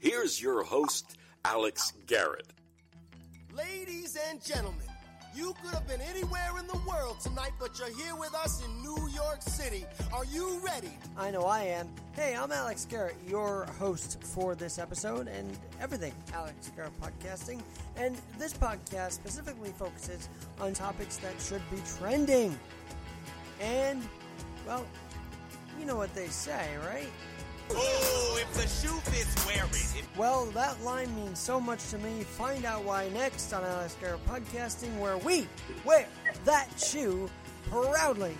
Here's your host, Alex Garrett. Ladies and gentlemen, you could have been anywhere in the world tonight, but you're here with us in New York City. Are you ready? I know I am. Hey, I'm Alex Garrett, your host for this episode and everything Alex Garrett Podcasting. And this podcast specifically focuses on topics that should be trending. And, well, you know what they say, right? Oh, if the shoe fits, wear it. Well, that line means so much to me. Find out why next on Alex Garrett Podcasting, where we wear that shoe proudly.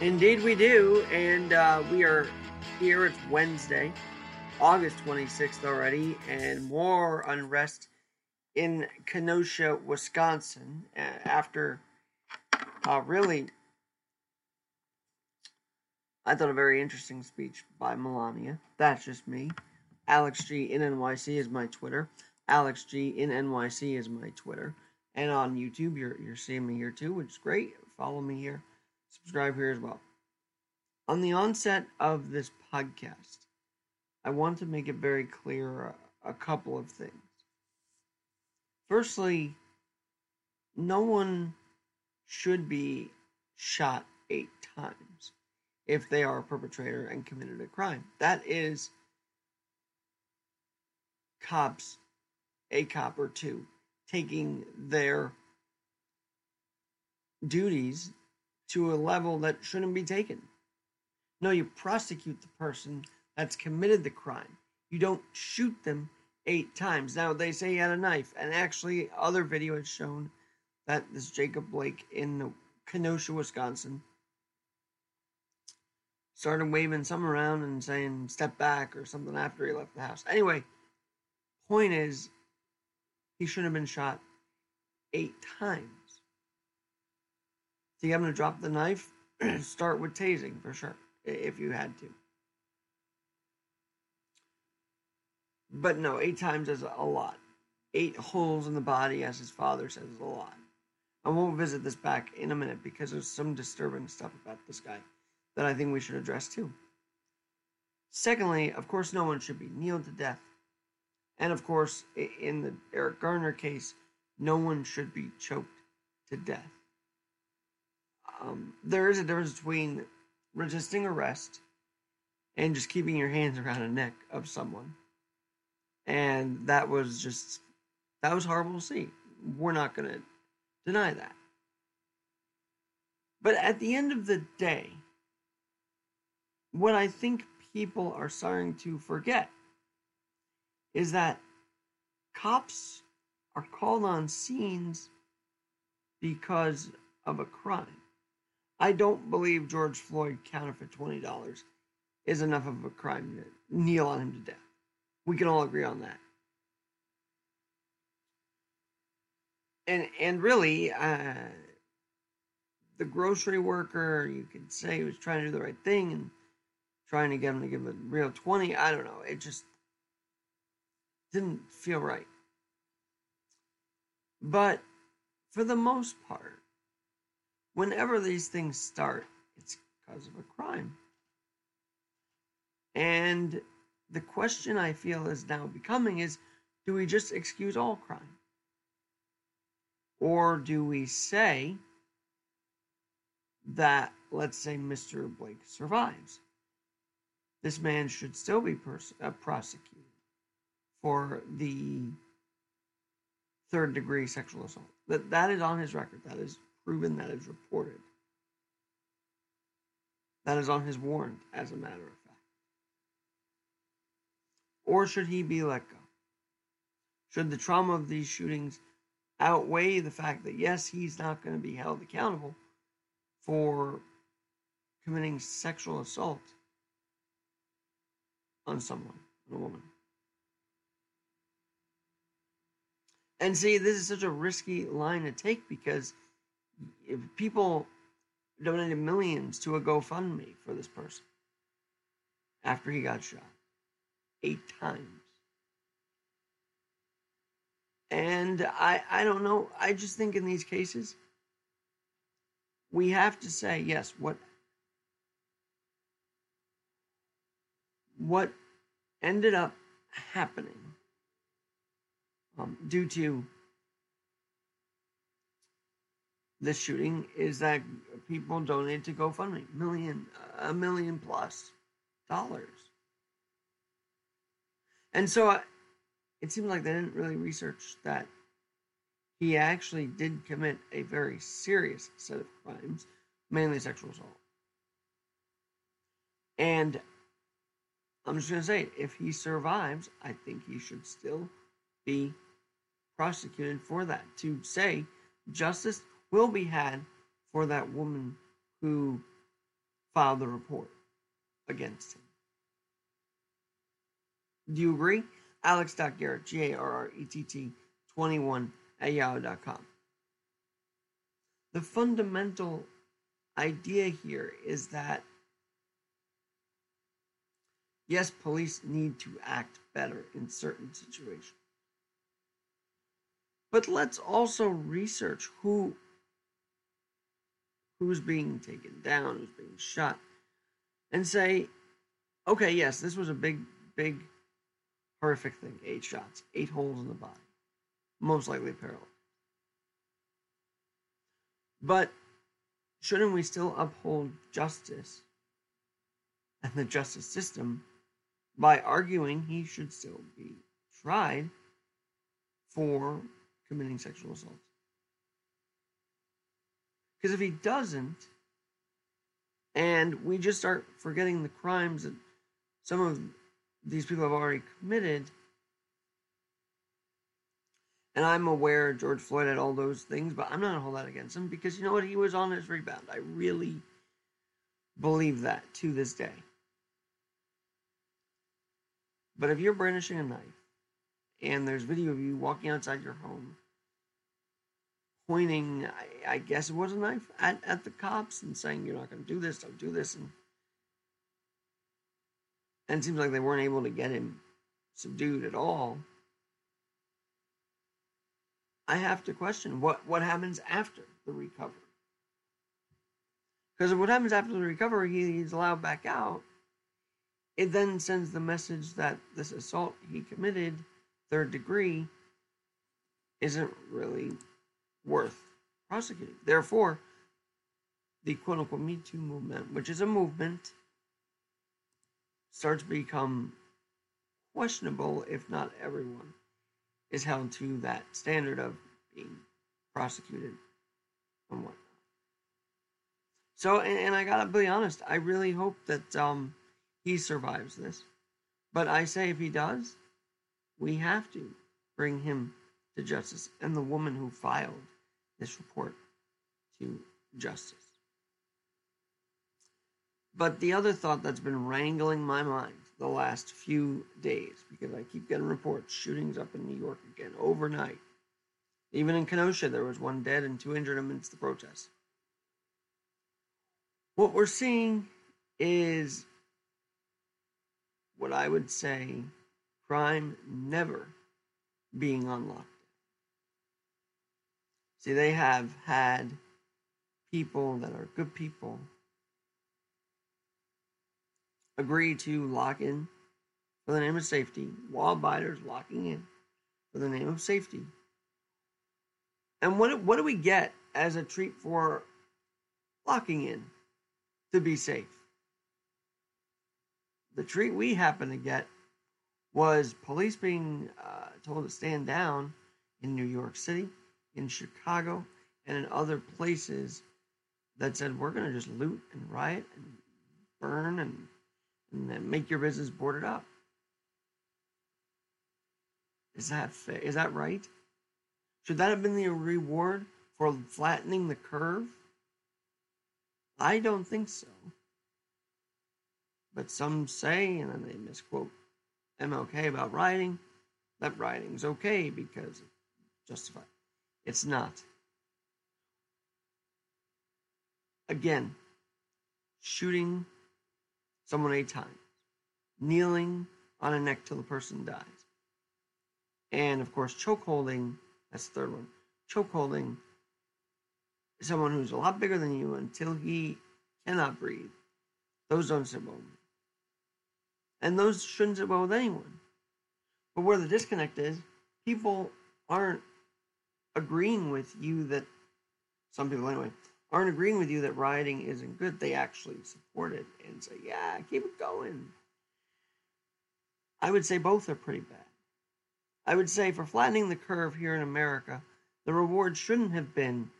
Indeed we do, and we are here. It's Wednesday, August 26th already, and more unrest in Kenosha, Wisconsin, after I thought a very interesting speech by Melania. That's just me. Alex G in NYC is my Twitter. Alex G in NYC is my Twitter. And on YouTube, you're seeing me here too, which is great. Follow me here. Subscribe here as well. On the onset of this podcast, I want to make it very clear a couple of things. Firstly, no one should be shot 8 times if they are a perpetrator and committed a crime. That is cops, a cop or two, taking their duties to a level that shouldn't be taken. No, you prosecute the person that's committed the crime. You don't shoot them 8 times. Now, they say he had a knife, and actually other video has shown that this Jacob Blake in Kenosha, Wisconsin, started waving some around and saying, step back, or something after he left the house. Anyway, point is, he should have been shot 8 times. So you have him to drop the knife, start with tasing, for sure, if you had to. But no, 8 times is a lot. 8 holes in the body, as his father says, is a lot. I won't visit this back in a minute because there's some disturbing stuff about this guy that I think we should address too. Secondly, of course, no one should be kneeled to death. And of course, in the Eric Garner case, no one should be choked to death. There is a difference between resisting arrest and just keeping your hands around the neck of someone. And that was horrible to see. We're not going to deny that. But at the end of the day, what I think people are starting to forget is that cops are called on scenes because of a crime. I don't believe George Floyd counterfeit $20 is enough of a crime to kneel on him to death. We can all agree on that. And really, the grocery worker, you could say he was trying to do the right thing and trying to get him to give a real 20. I don't know. It just didn't feel right. But for the most part, whenever these things start, it's because of a crime. And the question I feel is now becoming is, do we just excuse all crime? Or do we say that, let's say Mr. Blake survives? This man should still be prosecuted for the 3rd-degree sexual assault. That is on his record. That is proven. That is reported. That is on his warrant, as a matter of fact. Or should he be let go? Should the trauma of these shootings outweigh the fact that, yes, he's not going to be held accountable for committing sexual assault on someone, on a woman? And see, this is such a risky line to take because if people donated millions to a GoFundMe for this person after he got shot 8 times. And I don't know. I just think in these cases, we have to say, yes, what ended up happening due to the shooting is that people donated to GoFundMe, $1 million+ And so it seems like they didn't really research that he actually did commit a very serious set of crimes, mainly sexual assault. And I'm just going to say, if he survives, I think he should still be prosecuted for that. To say justice will be had for that woman who filed the report against him. Do you agree? Alex.Garrett, G-A-R-R-E-T-T 21 at yahoo.com. The fundamental idea here is that, yes, police need to act better in certain situations. But let's also research who's being taken down, who's being shot, and say, okay, yes, this was a big, horrific thing. 8 shots, 8 holes in the body, most likely paralyzed. But shouldn't we still uphold justice and the justice system by arguing he should still be tried for committing sexual assault? Because if he doesn't, and we just start forgetting the crimes that some of these people have already committed, and I'm aware George Floyd had all those things, but I'm not going to hold that against him because, you know what, he was on his rebound. I really believe that to this day. But if you're brandishing a knife, and there's video of you walking outside your home, pointing, I guess it was a knife, at the cops and saying, you're not going to do this, don't do this. And it seems like they weren't able to get him subdued at all. I have to question what happens after the recovery. Because what happens after the recovery, he's allowed back out. It then sends the message that this assault he committed, 3rd degree, isn't really worth prosecuting. Therefore, the quote-unquote Me Too movement, which is a movement, starts to become questionable if not everyone is held to that standard of being prosecuted and whatnot. So, and I gotta be honest, I really hope that he survives this. But I say if he does, we have to bring him to justice and the woman who filed this report to justice. But the other thought that's been wrangling my mind the last few days, because I keep getting reports, shootings up in New York again overnight. Even in Kenosha, there was 1 dead and 2 injured amidst the protests. What we're seeing is what I would say crime never being on lockdown. See, they have had people that are good people agree to lock in for the name of safety, law abiders locking in for the name of safety. And what do we get as a treat for locking in to be safe? The treat we happen to get was police being told to stand down in New York City, in Chicago, and in other places that said, we're going to just loot and riot and burn and then make your business boarded up. Is that fair? Is that right? Should that have been the reward for flattening the curve? I don't think so. But some say, and then they misquote M.L.K. about rioting, that rioting's okay because it's justified. It's not. Again, shooting someone 8 times, kneeling on a neck till the person dies, and of course choke holding That's the third one. Choke holding is someone who's a lot bigger than you until he cannot breathe. Those don't sit well with me. And those shouldn't sit well with anyone. But where the disconnect is, people aren't agreeing with you that, some people anyway, aren't agreeing with you that rioting isn't good. They actually support it and say, yeah, keep it going. I would say both are pretty bad. I would say for flattening the curve here in America, the reward shouldn't have been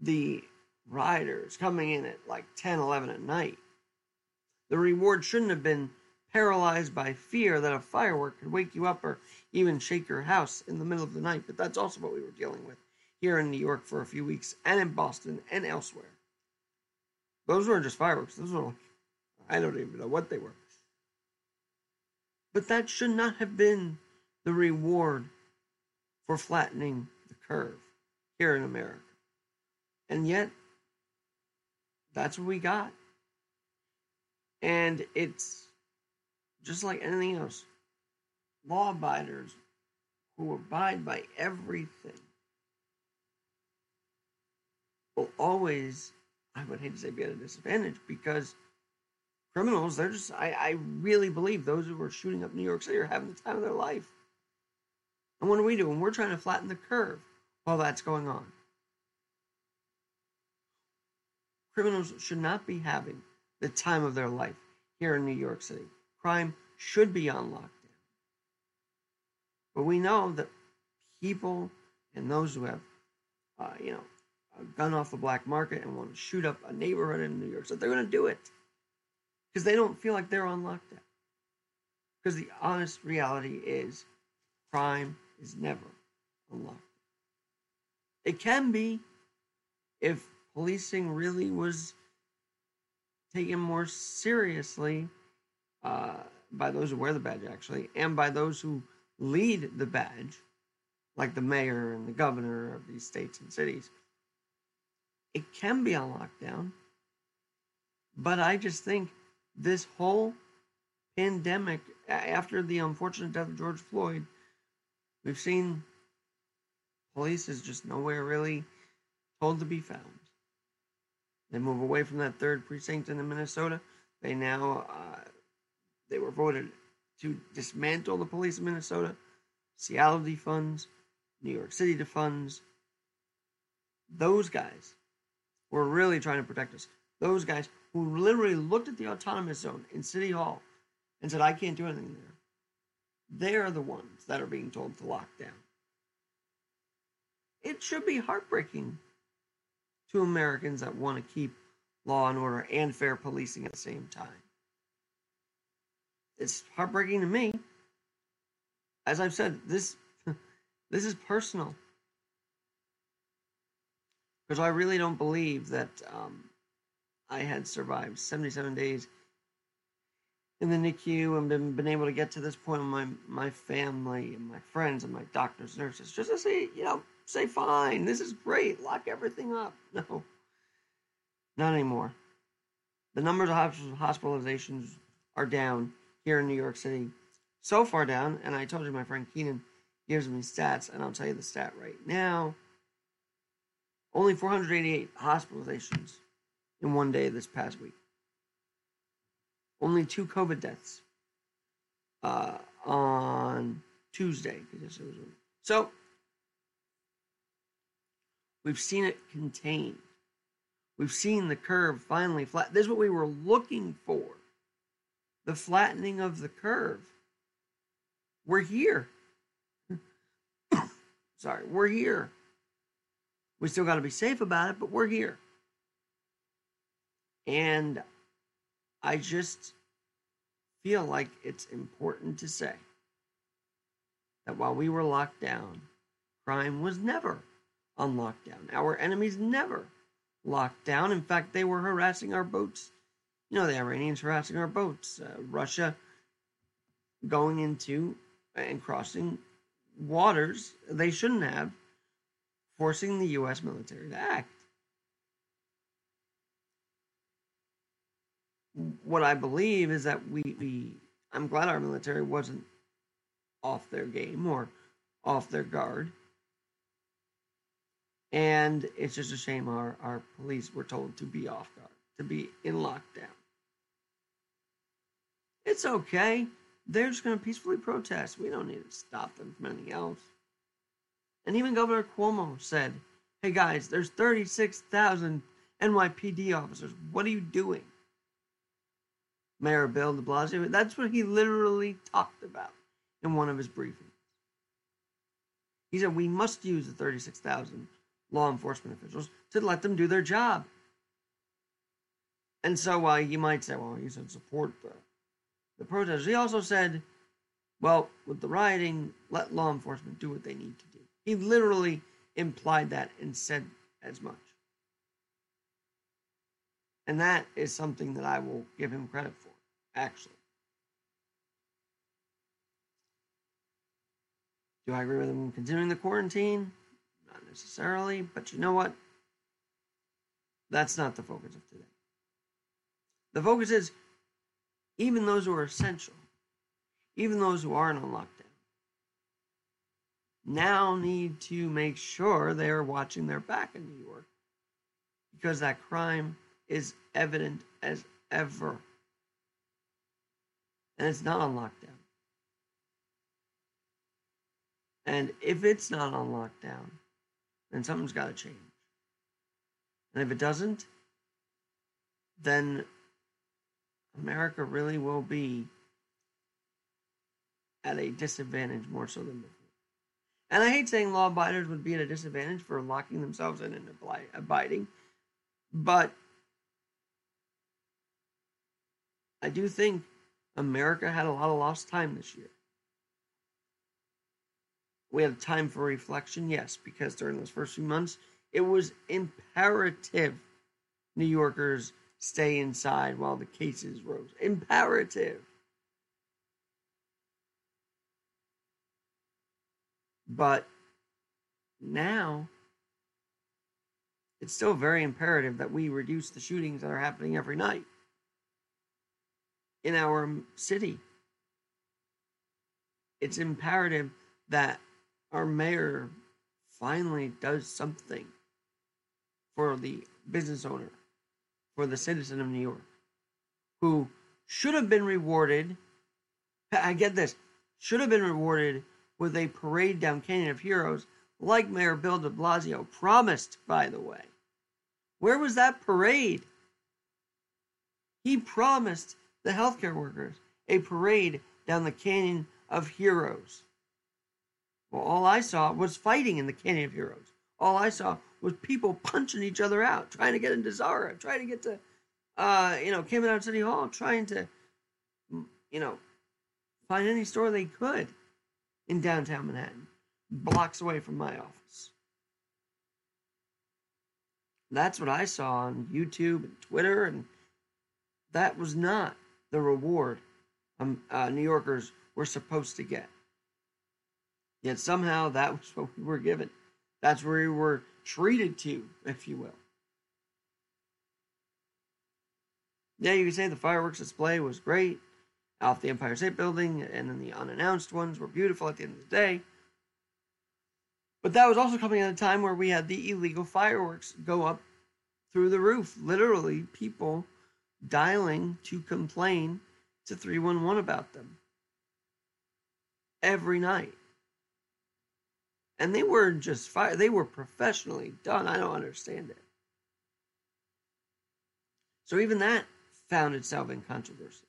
the rioters coming in at like 10, 11 at night. The reward shouldn't have been paralyzed by fear that a firework could wake you up or even shake your house in the middle of the night. But that's also what we were dealing with here in New York for a few weeks, and in Boston and elsewhere. Those weren't just fireworks. Those were like, I don't even know what they were. But that should not have been the reward for flattening the curve here in America. And yet, that's what we got. And it's just like anything else. Law abiders who abide by everything will always, I would hate to say, be at a disadvantage, because criminals, they're just, I really believe those who are shooting up New York City are having the time of their life. And what are we doing? We're trying to flatten the curve while that's going on. Criminals should not be having the time of their life here in New York City. Crime should be on lockdown. But we know that people and those who have, a gun off the black market and want to shoot up a neighborhood in New York City, they're going to do it. Because they don't feel like they're on lockdown. Because the honest reality is, crime is never on lockdown. It can be if policing really was taken more seriously by those who wear the badge, actually, and by those who lead the badge, like the mayor and the governor of these states and cities. It can be on lockdown, but I just think this whole pandemic, after the unfortunate death of George Floyd, we've seen police is just nowhere really told to be found. They move away from that third precinct in Minnesota. They now, they were voted to dismantle the police in Minnesota. Seattle defunds, New York City defunds. Those guys were really trying to protect us. Those guys who literally looked at the autonomous zone in City Hall and said, I can't do anything there. They're the ones that are being told to lock down. It should be heartbreaking to Americans that want to keep law and order and fair policing at the same time. It's heartbreaking to me. As I've said, this is personal. Because I really don't believe that I had survived 77 days in the NICU and been able to get to this point with my family and my friends and my doctors, nurses, just to say, say fine, this is great, lock everything up. No, not anymore. The numbers of hospitalizations are down here in New York City, so far down, and I told you my friend Keenan gives me stats, and I'll tell you the stat right now. Only 488 hospitalizations in one day this past week. Only 2 COVID deaths on Tuesday. So, we've seen it contained. We've seen the curve finally flat. This is what we were looking for. The flattening of the curve. We're here. Sorry, we're here. We still got to be safe about it, but we're here. And I just feel like it's important to say that while we were locked down, crime was never on lockdown. Our enemies never locked down. In fact, they were harassing our boats. The Iranians harassing our boats. Russia going into and crossing waters they shouldn't have, forcing the U.S. military to act. What I believe is that I'm glad our military wasn't off their game or off their guard. And it's just a shame our police were told to be off guard, to be in lockdown. It's okay. They're just going to peacefully protest. We don't need to stop them from anything else. And even Governor Cuomo said, hey guys, there's 36,000 NYPD officers. What are you doing? Mayor Bill de Blasio, that's what he literally talked about in one of his briefings. He said, we must use the 36,000 law enforcement officials to let them do their job. And so you might say, well, he said support the protesters. He also said, well, with the rioting, let law enforcement do what they need to do. He literally implied that and said as much. And that is something that I will give him credit for, actually. Do I agree with him continuing the quarantine? Not necessarily, but you know what? That's not the focus of today. The focus is even those who are essential, even those who aren't on lockdown, now need to make sure they are watching their back in New York, because that crime is evident as ever. And it's not on lockdown. And if it's not on lockdown, then something's got to change. And if it doesn't, then America really will be at a disadvantage more so than before. And I hate saying law-abiders would be at a disadvantage for locking themselves in and abiding, but I do think America had a lot of lost time this year. We had time for reflection, yes, because during those first few months, it was imperative New Yorkers stay inside while the cases rose. Imperative. But now, it's still very imperative that we reduce the shootings that are happening every night in our city. It's imperative that our mayor finally does something for the business owner, for the citizen of New York, who should have been rewarded, I get this, should have been rewarded with a parade down Canyon of Heroes, like Mayor Bill de Blasio promised, by the way. Where was that parade? He promised the healthcare workers a parade down the Canyon of Heroes. Well, all I saw was fighting in the Canyon of Heroes. All I saw was people punching each other out, trying to get into Zara, trying to get to, Camden Town City Hall, trying to, find any store they could in downtown Manhattan, blocks away from my office. That's what I saw on YouTube and Twitter, and that was not the reward New Yorkers were supposed to get. Yet somehow that was what we were given. That's where we were treated to, if you will. Yeah, you can say the fireworks display was great off the Empire State Building, and then the unannounced ones were beautiful at the end of the day. But that was also coming at a time where we had the illegal fireworks go up through the roof. Literally, people dialing to complain to 311 about them every night. And they weren't just fire, they were professionally done. I don't understand it. So even that found itself in controversy.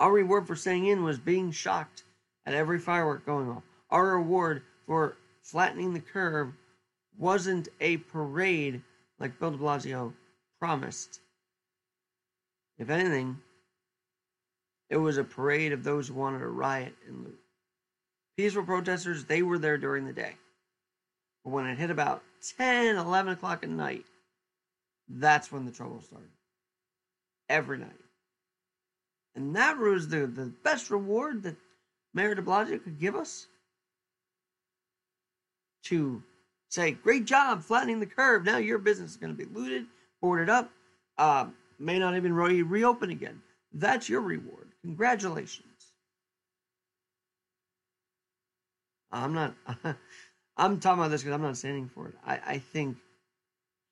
Our reward for staying in was being shocked at every firework going off. Our reward for flattening the curve wasn't a parade like Bill de Blasio promised. If anything, it was a parade of those who wanted to riot and loot. Peaceful protesters, they were there during the day. But when it hit about 10, 11 o'clock at night, that's when the trouble started. Every night. And that was the best reward that Mayor de Blasio could give us? To say, great job flattening the curve. Now your business is going to be looted, boarded up, may not even reopen again. That's your reward. Congratulations. I'm not, I'm talking about this because I'm not standing for it. I think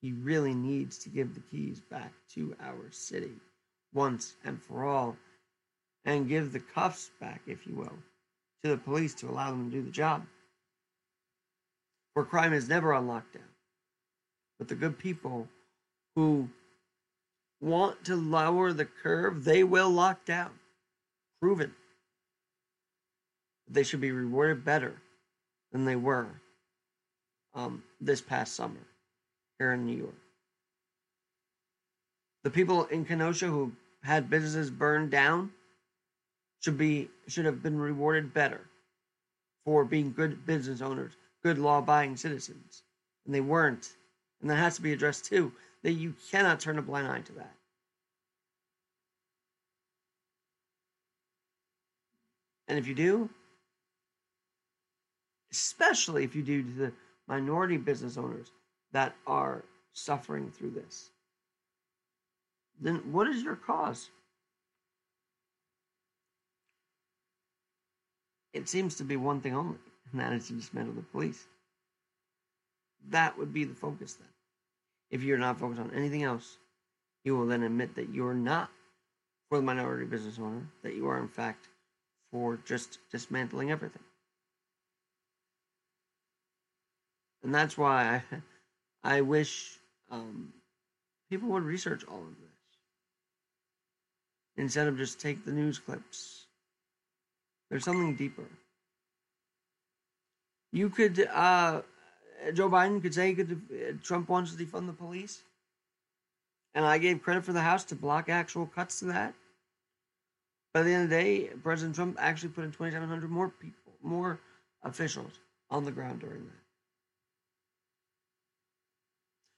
he really needs to give the keys back to our city once and for all, and give the cuffs back, if you will, to the police to allow them to do the job. For crime is never on lockdown. But the good people who want to lower the curve, they will lock down. Proven. They should be rewarded better than they were this past summer here in New York. The people in Kenosha who had businesses burned down should have been rewarded better for being good business owners, good law-abiding citizens, and they weren't. And that has to be addressed too, that you cannot turn a blind eye to that. And if you do, especially if you do to the minority business owners that are suffering through this, then what is your cause? It seems to be one thing only, and that is to dismantle the police. That would be the focus then. If you're not focused on anything else, you will then admit that you're not for the minority business owner, that you are in fact for just dismantling everything. And that's why I wish people would research all of this instead of just take the news clips. There's something deeper. You could, Joe Biden could say Trump wants to defund the police. And I gave credit for the House to block actual cuts to that. By the end of the day, President Trump actually put in 2,700 more people, more officials on the ground during that.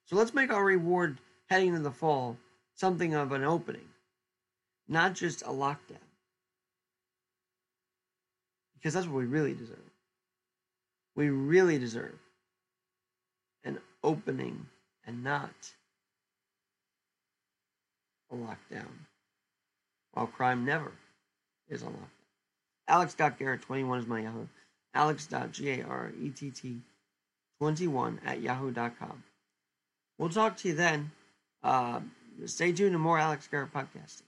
So let's make our reward heading into the fall something of an opening, not just a lockdown. Because that's what we really deserve. We really deserve an opening and not a lockdown, while crime never is on lockdown. Alex.Garrett21 is my Yahoo. Alex.Garrett21@yahoo.com. We'll talk to you then. Stay tuned to more Alex Garrett podcasting.